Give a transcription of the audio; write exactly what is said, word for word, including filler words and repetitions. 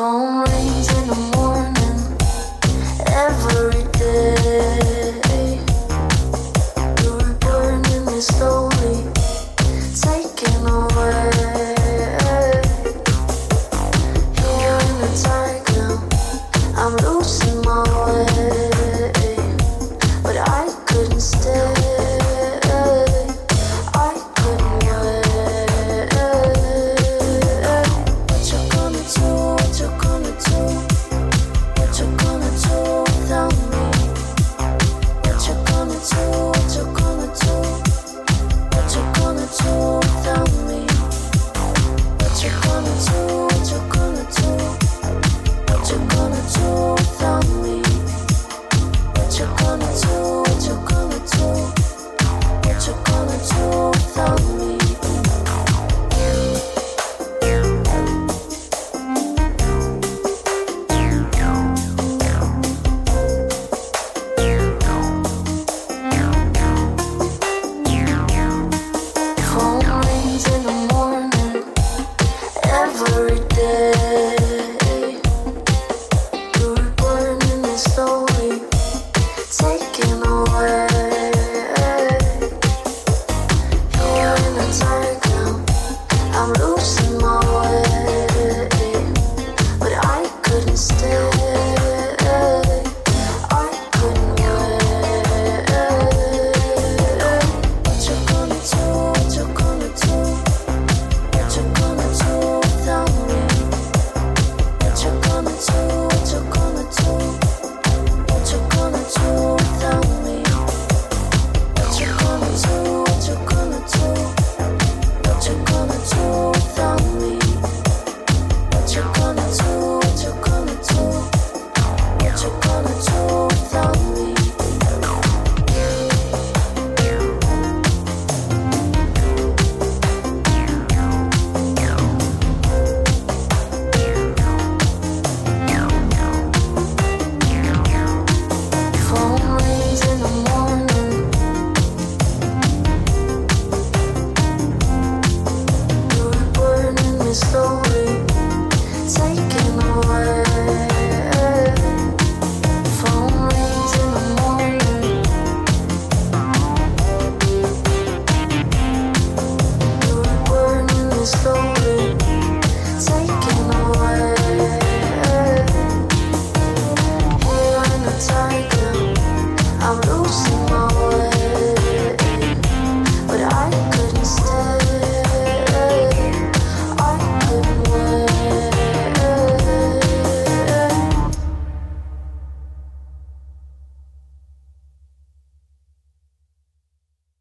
Phone rings in the morning every day. You're burning me slowly, taking away. Here in the dark now, I'm losing my way, but I couldn't stay. Slowly, take